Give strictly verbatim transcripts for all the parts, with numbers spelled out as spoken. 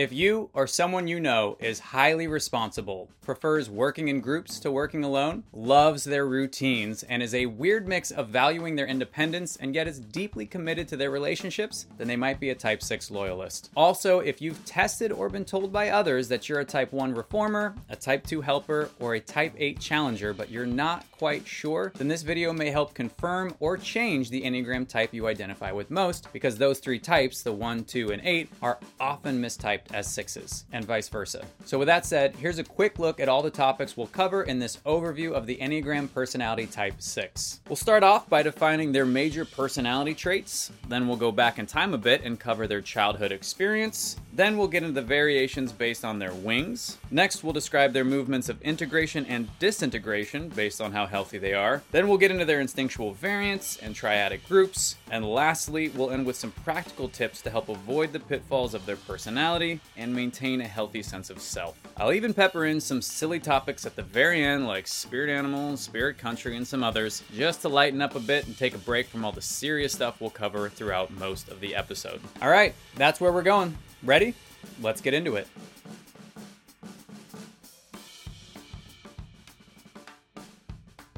If you or someone you know is highly responsible, prefers working in groups to working alone, loves their routines, and is a weird mix of valuing their independence and yet is deeply committed to their relationships, then they might be a type six loyalist. Also, if you've tested or been told by others that you're a type one reformer, a type two helper, or a type eight challenger, but you're not quite sure, then this video may help confirm or change the Enneagram type you identify with most, because those three types, the one, two, and eight, are often mistyped as sixes and vice versa. So with that said, here's a quick look at all the topics we'll cover in this overview of the Enneagram personality type six. We'll start off by defining their major personality traits, then we'll go back in time a bit and cover their childhood experience, then we'll get into the variations based on their wings. Next, we'll describe their movements of integration and disintegration based on how healthy they are. Then we'll get into their instinctual variants and triadic groups. And lastly, we'll end with some practical tips to help avoid the pitfalls of their personality and maintain a healthy sense of self. I'll even pepper in some silly topics at the very end, like spirit animal, spirit country, and some others, just to lighten up a bit and take a break from all the serious stuff we'll cover throughout most of the episode. All right, that's where we're going. Ready? Let's get into it.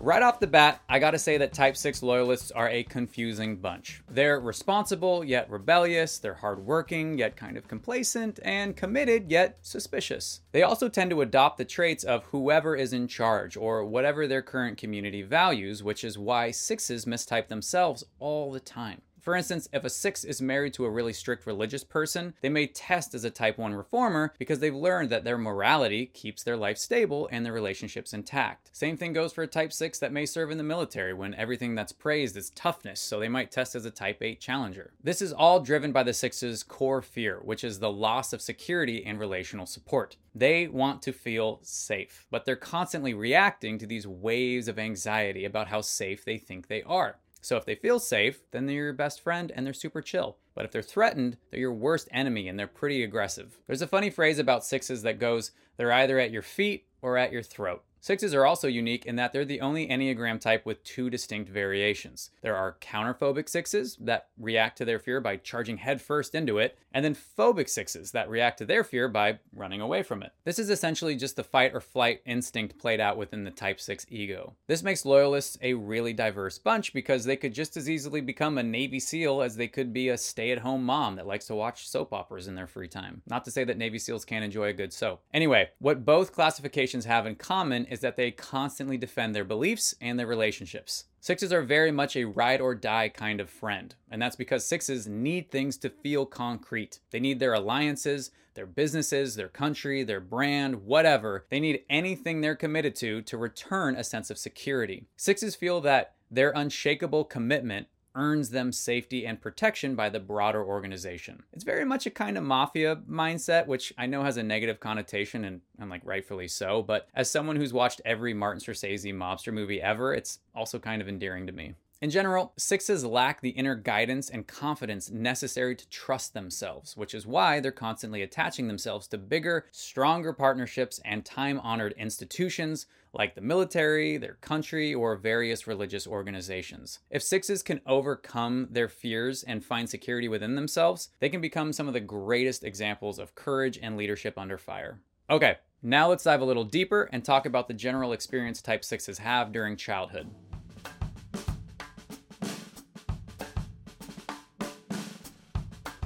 Right off the bat, I gotta say that type six loyalists are a confusing bunch. They're responsible, yet rebellious, they're hardworking, yet kind of complacent, and committed, yet suspicious. They also tend to adopt the traits of whoever is in charge, or whatever their current community values, which is why sixes mistype themselves all the time. For instance, if a six is married to a really strict religious person, they may test as a type one reformer because they've learned that their morality keeps their life stable and their relationships intact. Same thing goes for a type six that may serve in the military when everything that's praised is toughness, so they might test as a type eight challenger. This is all driven by the six's core fear, which is the loss of security and relational support. They want to feel safe, but they're constantly reacting to these waves of anxiety about how safe they think they are. So if they feel safe, then they're your best friend and they're super chill. But if they're threatened, they're your worst enemy and they're pretty aggressive. There's a funny phrase about sixes that goes, they're either at your feet or at your throat. Sixes are also unique in that they're the only Enneagram type with two distinct variations. There are counterphobic sixes that react to their fear by charging headfirst into it, and then phobic sixes that react to their fear by running away from it. This is essentially just the fight or flight instinct played out within the type six ego. This makes loyalists a really diverse bunch because they could just as easily become a Navy SEAL as they could be a stay-at-home mom that likes to watch soap operas in their free time. Not to say that Navy SEALs can't enjoy a good soap. Anyway, what both classifications have in common is that they constantly defend their beliefs and their relationships. Sixes are very much a ride or die kind of friend, and that's because sixes need things to feel concrete. They need their alliances, their businesses, their country, their brand, whatever. They need anything they're committed to to return a sense of security. Sixes feel that their unshakable commitment earns them safety and protection by the broader organization. It's very much a kind of mafia mindset, which I know has a negative connotation and, and like rightfully so, but as someone who's watched every Martin Scorsese mobster movie ever, it's also kind of endearing to me. In general, sixes lack the inner guidance and confidence necessary to trust themselves, which is why they're constantly attaching themselves to bigger, stronger partnerships and time-honored institutions like the military, their country, or various religious organizations. If sixes can overcome their fears and find security within themselves, they can become some of the greatest examples of courage and leadership under fire. Okay, now let's dive a little deeper and talk about the general experience type sixes have during childhood.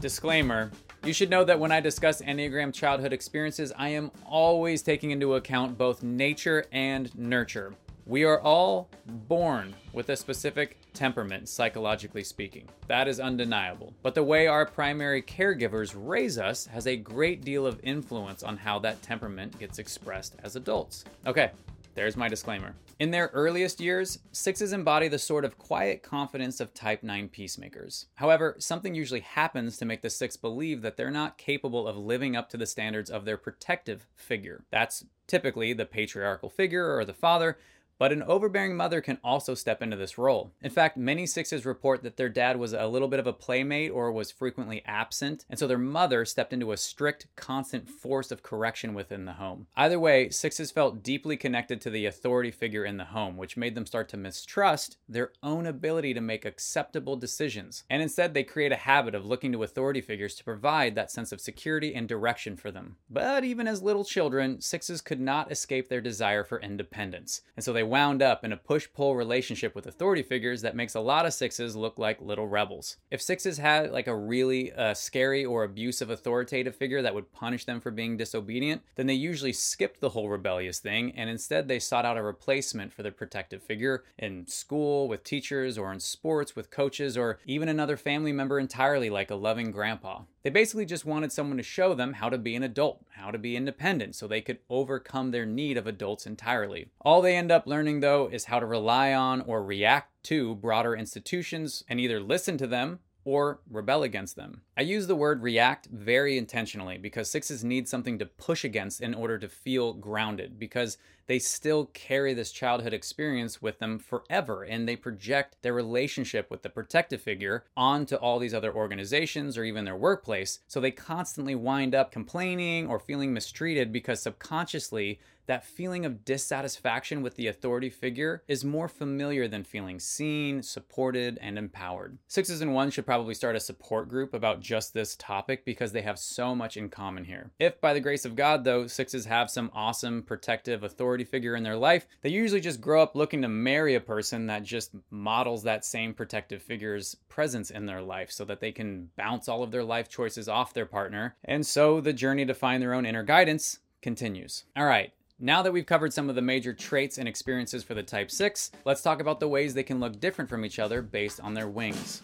Disclaimer, you should know that when I discuss Enneagram childhood experiences, I am always taking into account both nature and nurture. We are all born with a specific temperament, psychologically speaking. That is undeniable. But the way our primary caregivers raise us has a great deal of influence on how that temperament gets expressed as adults. Okay, there's my disclaimer. In their earliest years, sixes embody the sort of quiet confidence of type nine peacemakers. However, something usually happens to make the six believe that they're not capable of living up to the standards of their protective figure. That's typically the patriarchal figure or the father, But an overbearing mother can also step into this role. In fact, many sixes report that their dad was a little bit of a playmate or was frequently absent, and so their mother stepped into a strict, constant force of correction within the home. Either way, sixes felt deeply connected to the authority figure in the home, which made them start to mistrust their own ability to make acceptable decisions. And instead, they create a habit of looking to authority figures to provide that sense of security and direction for them. But even as little children, sixes could not escape their desire for independence, and so they wound up in a push-pull relationship with authority figures that makes a lot of sixes look like little rebels. If sixes had like a really uh, scary or abusive authoritative figure that would punish them for being disobedient, then they usually skipped the whole rebellious thing, and instead they sought out a replacement for their protective figure in school, with teachers, or in sports, with coaches, or even another family member entirely, like a loving grandpa. They basically just wanted someone to show them how to be an adult, how to be independent, so they could overcome their need of adults entirely. All they end up learning Learning, though, is how to rely on or react to broader institutions and either listen to them or rebel against them. I use the word react very intentionally because sixes need something to push against in order to feel grounded, because they still carry this childhood experience with them forever, and they project their relationship with the protective figure onto all these other organizations or even their workplace, so they constantly wind up complaining or feeling mistreated because subconsciously that feeling of dissatisfaction with the authority figure is more familiar than feeling seen, supported, and empowered. Sixes and ones should probably start a support group about just this topic because they have so much in common here. If, by the grace of God, though, sixes have some awesome protective authority figure in their life, they usually just grow up looking to marry a person that just models that same protective figure's presence in their life so that they can bounce all of their life choices off their partner. And so the journey to find their own inner guidance continues. All right. Now that we've covered some of the major traits and experiences for the type six, let's talk about the ways they can look different from each other based on their wings.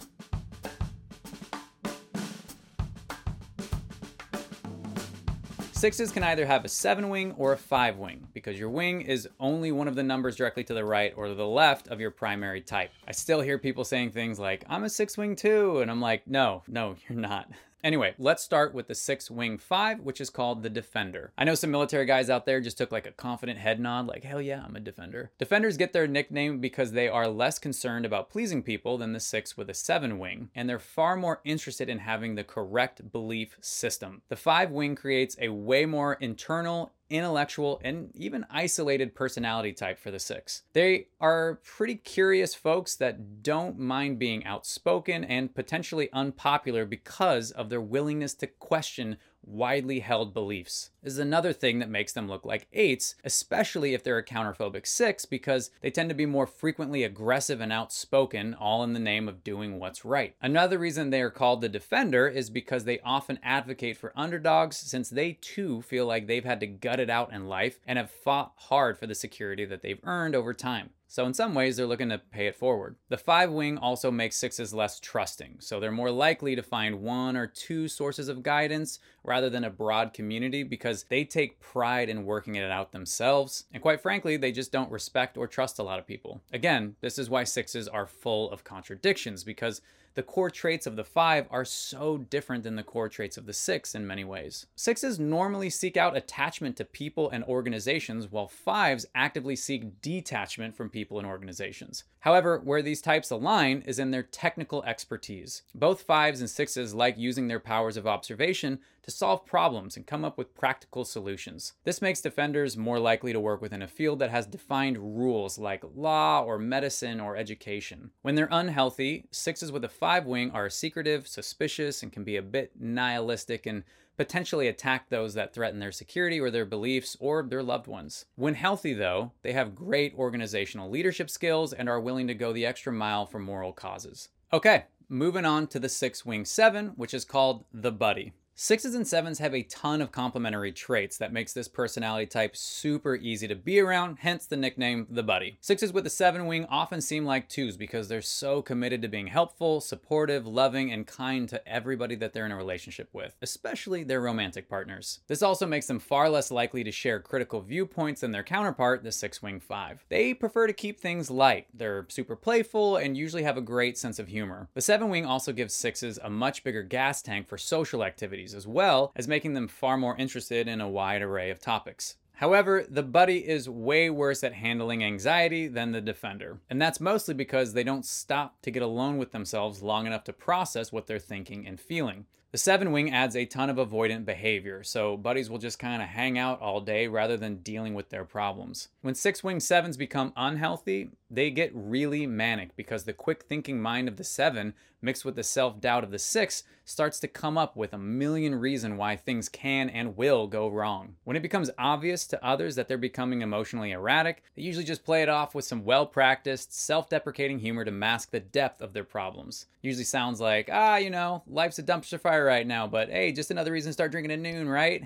Sixes can either have a seven wing or a five wing, because your wing is only one of the numbers directly to the right or to the left of your primary type. I still hear people saying things like, I'm a six wing too, and I'm like, no, no, you're not. Anyway, let's start with the six wing five, which is called the defender. I know some military guys out there just took like a confident head nod, like, hell yeah, I'm a defender. Defenders get their nickname because they are less concerned about pleasing people than the six with a seven wing, and they're far more interested in having the correct belief system. The five wing creates a way more internal, intellectual, and even isolated personality type for the six. They are pretty curious folks that don't mind being outspoken and potentially unpopular because of their willingness to question widely held beliefs. This is another thing that makes them look like eights, especially if they're a counterphobic six, because they tend to be more frequently aggressive and outspoken, all in the name of doing what's right. Another reason they are called the defender is because they often advocate for underdogs, since they too feel like they've had to gut it out in life and have fought hard for the security that they've earned over time. So in some ways, they're looking to pay it forward. The five wing also makes sixes less trusting, so they're more likely to find one or two sources of guidance rather than a broad community because they take pride in working it out themselves. And quite frankly, they just don't respect or trust a lot of people. Again, this is why sixes are full of contradictions, because the core traits of the five are so different than the core traits of the six in many ways. Sixes normally seek out attachment to people and organizations, while fives actively seek detachment from people and organizations. However, where these types align is in their technical expertise. Both fives and sixes like using their powers of observation to solve problems and come up with practical solutions. This makes defenders more likely to work within a field that has defined rules like law or medicine or education. When they're unhealthy, sixes with a five wing are secretive, suspicious, and can be a bit nihilistic and potentially attack those that threaten their security or their beliefs or their loved ones. When healthy, though, they have great organizational leadership skills and are willing to go the extra mile for moral causes. Okay, moving on to the six wing seven, which is called the buddy. Sixes and sevens have a ton of complementary traits that makes this personality type super easy to be around, hence the nickname the buddy. Sixes with a seven wing often seem like twos because they're so committed to being helpful, supportive, loving, and kind to everybody that they're in a relationship with, especially their romantic partners. This also makes them far less likely to share critical viewpoints than their counterpart, the six wing five. They prefer to keep things light. They're super playful and usually have a great sense of humor. The seven wing also gives sixes a much bigger gas tank for social activities, as well as making them far more interested in a wide array of topics. However, the buddy is way worse at handling anxiety than the defender. And that's mostly because they don't stop to get alone with themselves long enough to process what they're thinking and feeling. The seven wing adds a ton of avoidant behavior, so buddies will just kind of hang out all day rather than dealing with their problems. When six wing sevens become unhealthy, they get really manic because the quick thinking mind of the seven mixed with the self-doubt of the six starts to come up with a million reasons why things can and will go wrong. When it becomes obvious to others that they're becoming emotionally erratic, they usually just play it off with some well-practiced, self-deprecating humor to mask the depth of their problems. Usually sounds like, ah, you know, life's a dumpster fire right now, but hey, just another reason to start drinking at noon, right?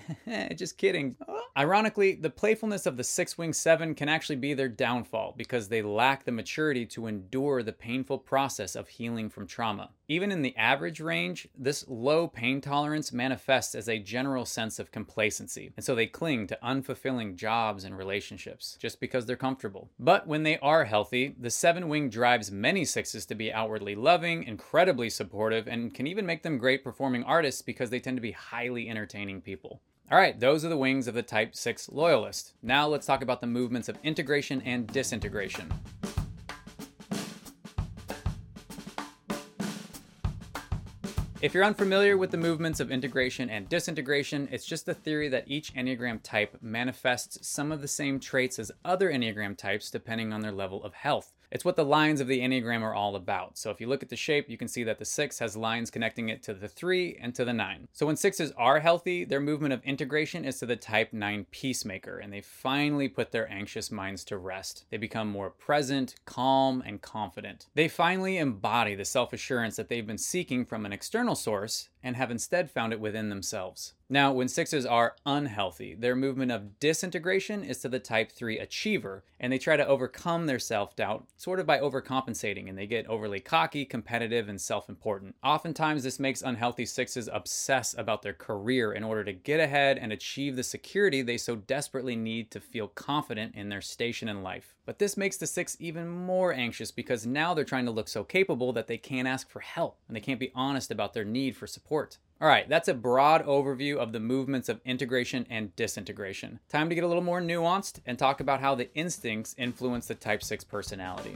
Just kidding. Ironically, the playfulness of the six-wing seven can actually be their downfall because they lack the maturity to endure the painful process of healing from trauma. Even in the average range, this low pain tolerance manifests as a general sense of complacency, and so they cling to unfulfilling jobs and relationships just because they're comfortable. But when they are healthy, the seven wing drives many sixes to be outwardly loving, incredibly supportive, and can even make them great performing artists because they tend to be highly entertaining people. All right, those are the wings of the type six loyalist. Now let's talk about the movements of integration and disintegration. If you're unfamiliar with the movements of integration and disintegration, it's just the theory that each Enneagram type manifests some of the same traits as other Enneagram types depending on their level of health. It's what the lines of the Enneagram are all about. So if you look at the shape, you can see that the six has lines connecting it to the three and to the nine. So when sixes are healthy, their movement of integration is to the type nine peacemaker, and they finally put their anxious minds to rest. They become more present, calm, and confident. They finally embody the self-assurance that they've been seeking from an external source and have instead found it within themselves. Now, when sixes are unhealthy, their movement of disintegration is to the type three achiever, and they try to overcome their self-doubt sort of by overcompensating, and they get overly cocky, competitive, and self-important. Oftentimes, this makes unhealthy sixes obsess about their career in order to get ahead and achieve the security they so desperately need to feel confident in their station in life. But this makes the six even more anxious because now they're trying to look so capable that they can't ask for help, and they can't be honest about their need for support. All right, that's a broad overview of the movements of integration and disintegration. Time to get a little more nuanced and talk about how the instincts influence the type six personality.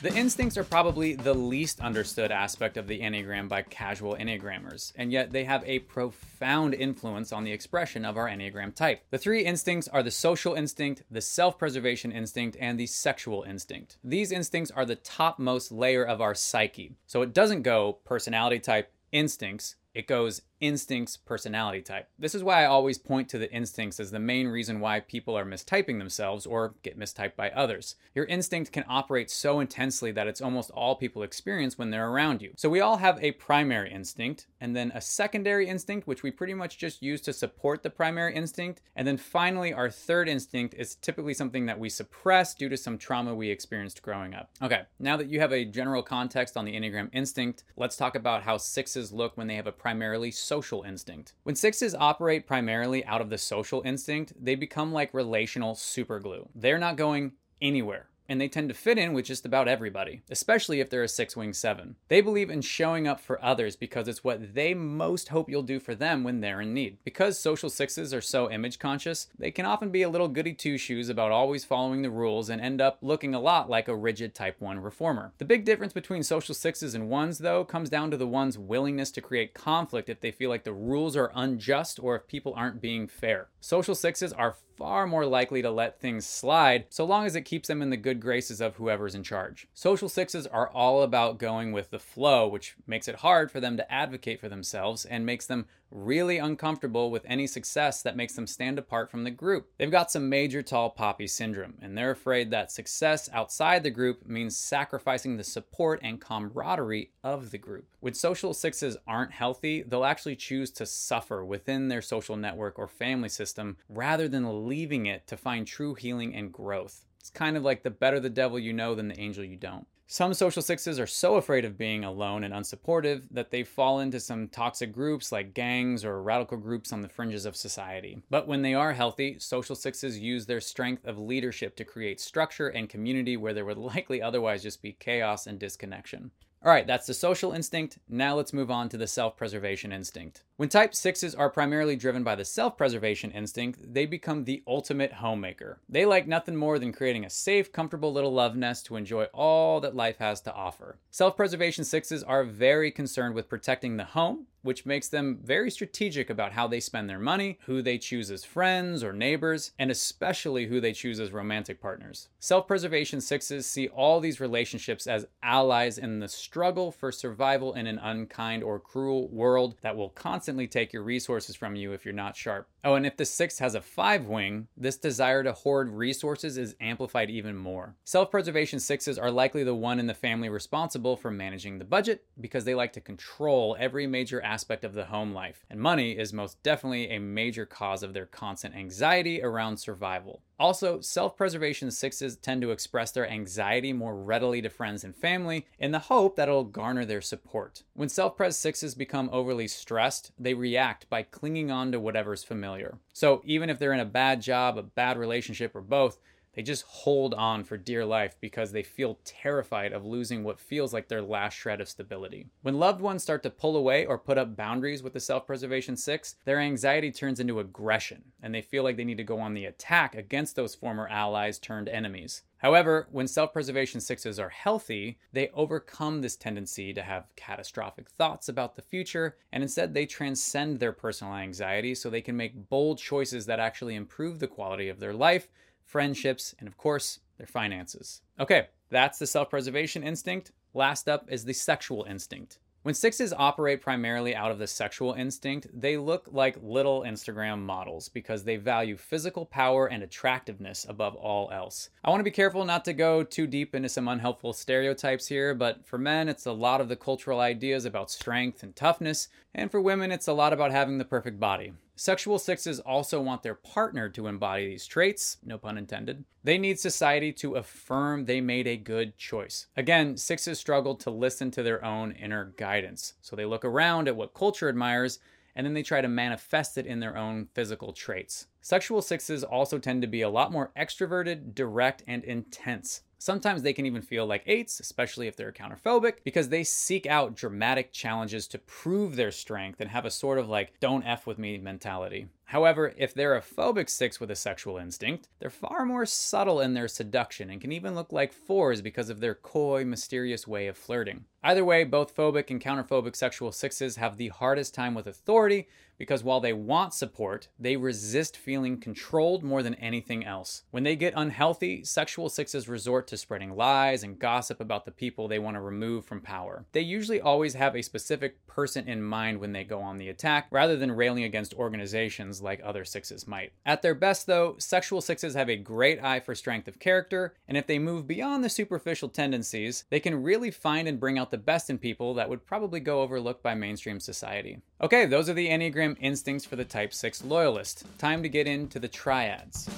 The instincts are probably the least understood aspect of the Enneagram by casual Enneagrammers, and yet they have a profound influence on the expression of our Enneagram type. The three instincts are the social instinct, the self-preservation instinct, and the sexual instinct. These instincts are the topmost layer of our psyche. So it doesn't go personality type, instincts, it goes instincts, personality type. This is why I always point to the instincts as the main reason why people are mistyping themselves or get mistyped by others. Your instinct can operate so intensely that it's almost all people experience when they're around you. So we all have a primary instinct and then a secondary instinct, which we pretty much just use to support the primary instinct. And then finally, our third instinct is typically something that we suppress due to some trauma we experienced growing up. Okay, now that you have a general context on the Enneagram instinct, let's talk about how sixes look when they have a primarily social instinct. When sixes operate primarily out of the social instinct, they become like relational superglue. They're not going anywhere, and they tend to fit in with just about everybody, especially if they're a six-wing seven. They believe in showing up for others because it's what they most hope you'll do for them when they're in need. Because social sixes are so image conscious, they can often be a little goody-two-shoes about always following the rules and end up looking a lot like a rigid type one reformer. The big difference between social sixes and ones, though, comes down to the one's willingness to create conflict if they feel like the rules are unjust or if people aren't being fair. Social sixes are far more likely to let things slide so long as it keeps them in the good graces of whoever's in charge. Social sixes are all about going with the flow, which makes it hard for them to advocate for themselves and makes them really uncomfortable with any success that makes them stand apart from the group. They've got some major tall poppy syndrome, and they're afraid that success outside the group means sacrificing the support and camaraderie of the group. When social sixes aren't healthy, they'll actually choose to suffer within their social network or family system rather than leaving it to find true healing and growth. It's kind of like the better the devil you know than the angel you don't. Some social sixes are so afraid of being alone and unsupportive that they fall into some toxic groups like gangs or radical groups on the fringes of society. But when they are healthy, social sixes use their strength of leadership to create structure and community where there would likely otherwise just be chaos and disconnection. All right, that's the social instinct. Now let's move on to the self-preservation instinct. When type sixes are primarily driven by the self-preservation instinct, they become the ultimate homemaker. They like nothing more than creating a safe, comfortable little love nest to enjoy all that life has to offer. Self-preservation sixes are very concerned with protecting the home, which makes them very strategic about how they spend their money, who they choose as friends or neighbors, and especially who they choose as romantic partners. Self-preservation sixes see all these relationships as allies in the struggle for survival in an unkind or cruel world that will constantly take your resources from you if you're not sharp. Oh, and if the six has a five wing, this desire to hoard resources is amplified even more. Self-preservation sixes are likely the one in the family responsible for managing the budget because they like to control every major aspect of the home life, and money is most definitely a major cause of their constant anxiety around survival. Also, self-preservation sixes tend to express their anxiety more readily to friends and family in the hope that it'll garner their support. When self-pres sixes become overly stressed, they react by clinging on to whatever's familiar. So even if they're in a bad job, a bad relationship, or both, they just hold on for dear life because they feel terrified of losing what feels like their last shred of stability. When loved ones start to pull away or put up boundaries with the self-preservation six, their anxiety turns into aggression, and they feel like they need to go on the attack against those former allies turned enemies. However, when self-preservation sixes are healthy, they overcome this tendency to have catastrophic thoughts about the future, and instead they transcend their personal anxiety so they can make bold choices that actually improve the quality of their life, friendships, and of course, their finances. Okay, that's the self-preservation instinct. Last up is the sexual instinct. When sixes operate primarily out of the sexual instinct, they look like little Instagram models because they value physical power and attractiveness above all else. I want to be careful not to go too deep into some unhelpful stereotypes here, but for men, it's a lot of the cultural ideas about strength and toughness, and for women, it's a lot about having the perfect body. Sexual sixes also want their partner to embody these traits, no pun intended. They need society to affirm they made a good choice. Again, sixes struggle to listen to their own inner guidance, so they look around at what culture admires, and then they try to manifest it in their own physical traits. Sexual sixes also tend to be a lot more extroverted, direct, and intense. Sometimes they can even feel like eights, especially if they're counterphobic, because they seek out dramatic challenges to prove their strength and have a sort of like, don't F with me mentality. However, if they're a phobic six with a sexual instinct, they're far more subtle in their seduction and can even look like fours because of their coy, mysterious way of flirting. Either way, both phobic and counterphobic sexual sixes have the hardest time with authority because while they want support, they resist feeling controlled more than anything else. When they get unhealthy, sexual sixes resort to spreading lies and gossip about the people they want to remove from power. They usually always have a specific person in mind when they go on the attack, rather than railing against organizations like other sixes might. At their best though, sexual sixes have a great eye for strength of character, and if they move beyond the superficial tendencies, they can really find and bring out the best in people that would probably go overlooked by mainstream society. Okay, those are the Enneagram instincts for the Type six loyalist. Time to get into the triads.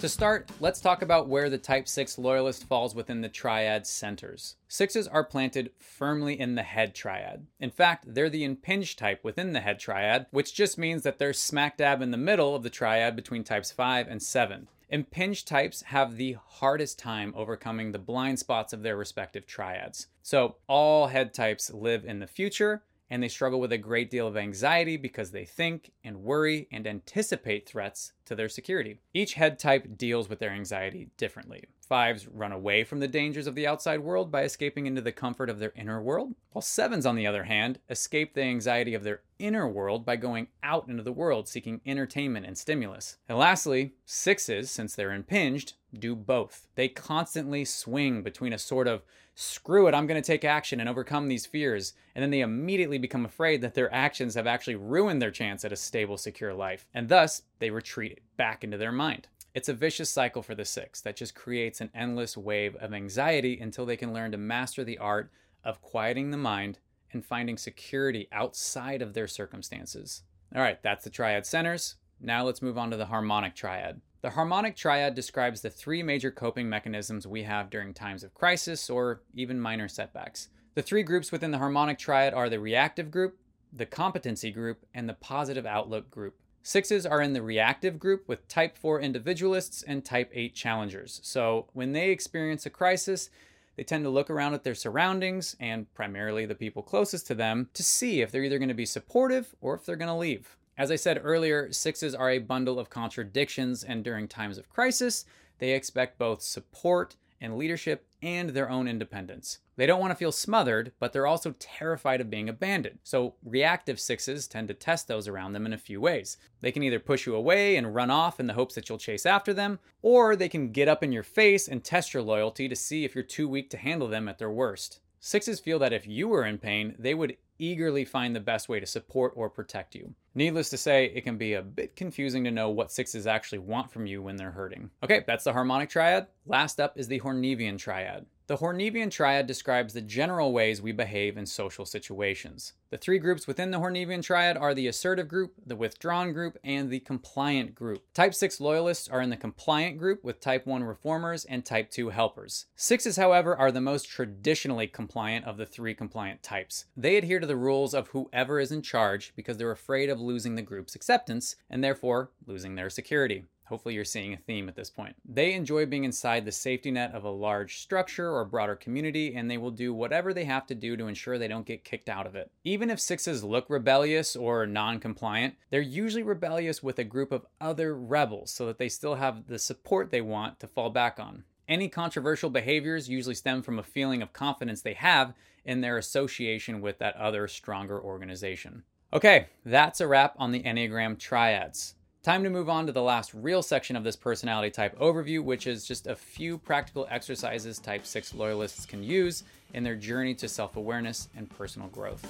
To start, let's talk about where the Type six loyalist falls within the triad centers. Sixes are planted firmly in the head triad. In fact, they're the impinged type within the head triad, which just means that they're smack dab in the middle of the triad between types five and seven. Impinged types have the hardest time overcoming the blind spots of their respective triads. So all head types live in the future, and they struggle with a great deal of anxiety because they think and worry and anticipate threats to their security. Each head type deals with their anxiety differently. Fives run away from the dangers of the outside world by escaping into the comfort of their inner world, while sevens, on the other hand, escape the anxiety of their inner world by going out into the world seeking entertainment and stimulus. And lastly, sixes, since they're impinged, do both. They constantly swing between a sort of, screw it, I'm going to take action and overcome these fears, and then they immediately become afraid that their actions have actually ruined their chance at a stable, secure life, and thus they retreat back into their mind. It's a vicious cycle for the six that just creates an endless wave of anxiety until they can learn to master the art of quieting the mind and finding security outside of their circumstances. All right, that's the triad centers. Now let's move on to the harmonic triad. The harmonic triad describes the three major coping mechanisms we have during times of crisis or even minor setbacks. The three groups within the harmonic triad are the reactive group, the competency group, and the positive outlook group. Sixes are in the reactive group with type four individualists and type eight challengers. So when they experience a crisis, they tend to look around at their surroundings and primarily the people closest to them to see if they're either going to be supportive or if they're going to leave. As I said earlier, sixes are a bundle of contradictions, and during times of crisis, they expect both support and leadership and their own independence. They don't want to feel smothered, but they're also terrified of being abandoned. So reactive sixes tend to test those around them in a few ways. They can either push you away and run off in the hopes that you'll chase after them, or they can get up in your face and test your loyalty to see if you're too weak to handle them at their worst. Sixes feel that if you were in pain, they would eagerly find the best way to support or protect you. Needless to say, it can be a bit confusing to know what sixes actually want from you when they're hurting. Okay, that's the harmonic triad. Last up is the Hornevian triad. The Hornevian triad describes the general ways we behave in social situations. The three groups within the Hornevian triad are the assertive group, the withdrawn group, and the compliant group. Type six loyalists are in the compliant group with type one reformers and type two helpers. Sixes, however, are the most traditionally compliant of the three compliant types. They adhere to the rules of whoever is in charge because they're afraid of losing the group's acceptance and therefore losing their security. Hopefully you're seeing a theme at this point. They enjoy being inside the safety net of a large structure or broader community, and they will do whatever they have to do to ensure they don't get kicked out of it. Even if sixes look rebellious or non-compliant, they're usually rebellious with a group of other rebels so that they still have the support they want to fall back on. Any controversial behaviors usually stem from a feeling of confidence they have in their association with that other stronger organization. Okay, that's a wrap on the Enneagram triads. Time to move on to the last real section of this personality type overview, which is just a few practical exercises type six loyalists can use in their journey to self-awareness and personal growth.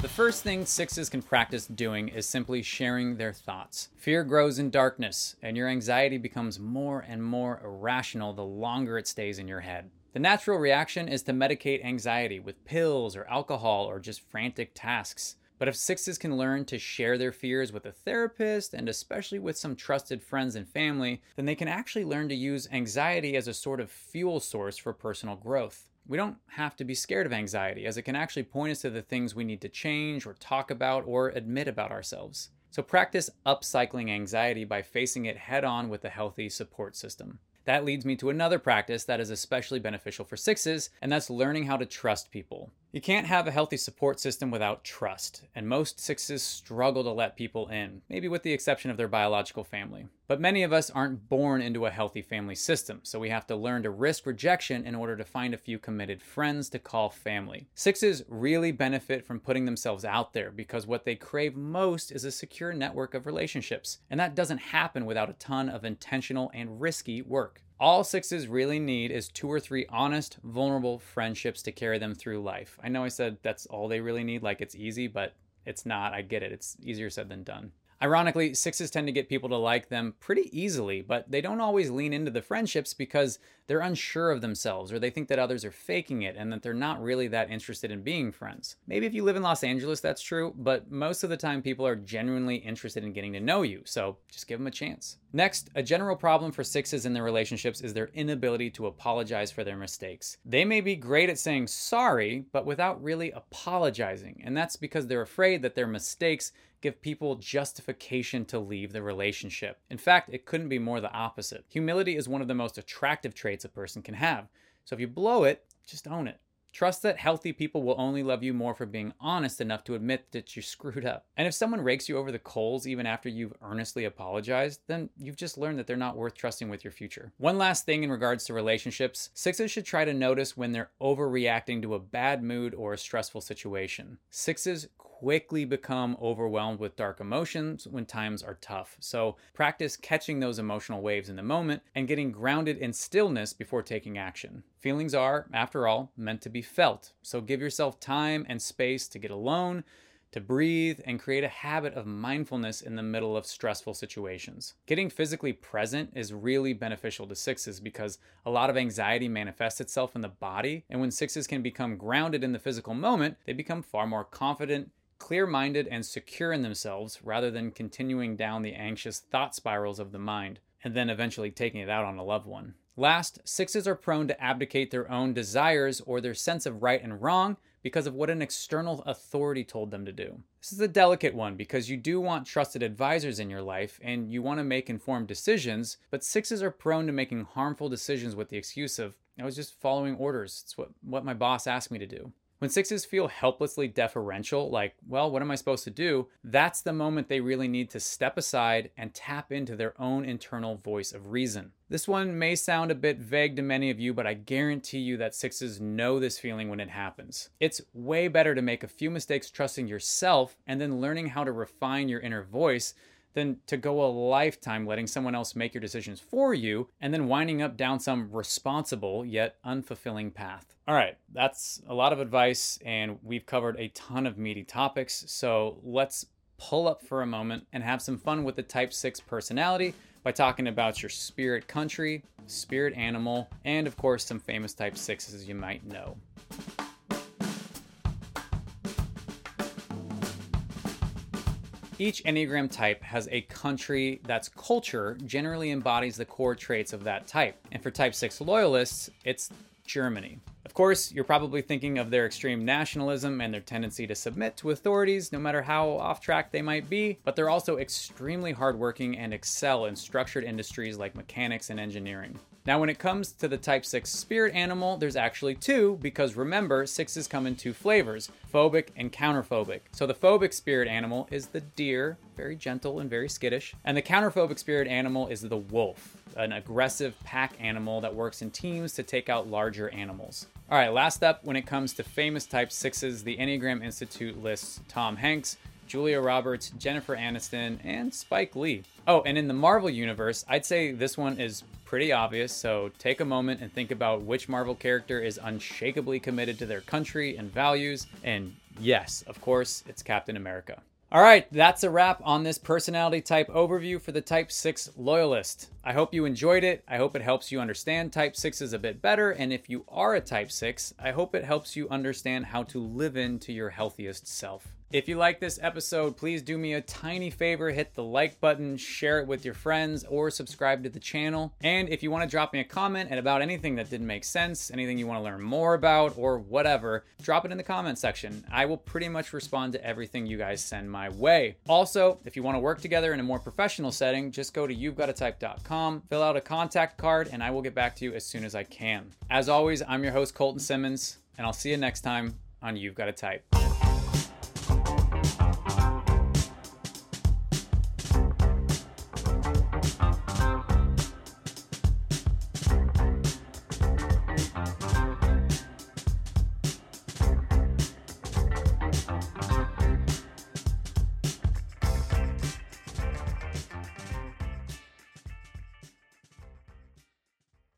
The first thing sixes can practice doing is simply sharing their thoughts. Fear grows in darkness, and your anxiety becomes more and more irrational the longer it stays in your head. The natural reaction is to medicate anxiety with pills or alcohol or just frantic tasks. But if sixes can learn to share their fears with a therapist and especially with some trusted friends and family, then they can actually learn to use anxiety as a sort of fuel source for personal growth. We don't have to be scared of anxiety, as it can actually point us to the things we need to change or talk about or admit about ourselves. So practice upcycling anxiety by facing it head-on with a healthy support system. That leads me to another practice that is especially beneficial for sixes, and that's learning how to trust people. You can't have a healthy support system without trust, and most sixes struggle to let people in, maybe with the exception of their biological family. But many of us aren't born into a healthy family system, so we have to learn to risk rejection in order to find a few committed friends to call family. Sixes really benefit from putting themselves out there because what they crave most is a secure network of relationships, and that doesn't happen without a ton of intentional and risky work. All sixes really need is two or three honest, vulnerable friendships to carry them through life. I know I said that's all they really need, like it's easy, but it's not. I get it. It's easier said than done. Ironically, sixes tend to get people to like them pretty easily, but they don't always lean into the friendships because they're unsure of themselves or they think that others are faking it and that they're not really that interested in being friends. Maybe if you live in Los Angeles, that's true, but most of the time people are genuinely interested in getting to know you, so just give them a chance. Next, a general problem for sixes in their relationships is their inability to apologize for their mistakes. They may be great at saying sorry, but without really apologizing, and that's because they're afraid that their mistakes give people justification to leave the relationship. In fact, it couldn't be more the opposite. Humility is one of the most attractive traits a person can have. So if you blow it, just own it. Trust that healthy people will only love you more for being honest enough to admit that you screwed up. And if someone rakes you over the coals even after you've earnestly apologized, then you've just learned that they're not worth trusting with your future. One last thing in regards to relationships, sixes should try to notice when they're overreacting to a bad mood or a stressful situation. Sixes quickly become overwhelmed with dark emotions when times are tough. So practice catching those emotional waves in the moment and getting grounded in stillness before taking action. Feelings are, after all, meant to be felt. So give yourself time and space to get alone, to breathe, and create a habit of mindfulness in the middle of stressful situations. Getting physically present is really beneficial to sixes because a lot of anxiety manifests itself in the body. And when sixes can become grounded in the physical moment, they become far more confident, clear-minded, and secure in themselves rather than continuing down the anxious thought spirals of the mind and then eventually taking it out on a loved one. Last, sixes are prone to abdicate their own desires or their sense of right and wrong because of what an external authority told them to do. This is a delicate one because you do want trusted advisors in your life and you want to make informed decisions, but sixes are prone to making harmful decisions with the excuse of, I was just following orders. It's what, what my boss asked me to do. When sixes feel helplessly deferential, like, well, what am I supposed to do? That's the moment they really need to step aside and tap into their own internal voice of reason. This one may sound a bit vague to many of you, but I guarantee you that sixes know this feeling when it happens. It's way better to make a few mistakes trusting yourself and then learning how to refine your inner voice than to go a lifetime letting someone else make your decisions for you and then winding up down some responsible yet unfulfilling path. All right, that's a lot of advice and we've covered a ton of meaty topics. So let's pull up for a moment and have some fun with the type six personality by talking about your spirit country, spirit animal, and of course some famous type sixes you might know. Each Enneagram type has a country that's culture generally embodies the core traits of that type. And for type six loyalists, it's Germany. Of course, you're probably thinking of their extreme nationalism and their tendency to submit to authorities, no matter how off track they might be, but they're also extremely hardworking and excel in structured industries like mechanics and engineering. Now, when it comes to the type six spirit animal, there's actually two, because remember, sixes come in two flavors, phobic and counterphobic. So the phobic spirit animal is the deer, very gentle and very skittish, and the counterphobic spirit animal is the wolf, an aggressive pack animal that works in teams to take out larger animals. All right, last up, when it comes to famous type sixes, the Enneagram Institute lists Tom Hanks, Julia Roberts, Jennifer Aniston, and Spike Lee. Oh, and in the Marvel universe, I'd say this one is pretty obvious, so take a moment and think about which Marvel character is unshakably committed to their country and values, and yes, of course, it's Captain America. All right, that's a wrap on this personality type overview for the type six loyalist. I hope you enjoyed it. I hope it helps you understand type sixes a bit better. And if you are a type six, I hope it helps you understand how to live into your healthiest self. If you like this episode, please do me a tiny favor, hit the like button, share it with your friends, or subscribe to the channel. And if you want to drop me a comment about anything that didn't make sense, anything you want to learn more about, or whatever, drop it in the comment section. I will pretty much respond to everything you guys send my way. Also, if you want to work together in a more professional setting, just go to you've got a type dot com, fill out a contact card, and I will get back to you as soon as I can. As always, I'm your host, Colton Simmons, and I'll see you next time on You've Got a Type.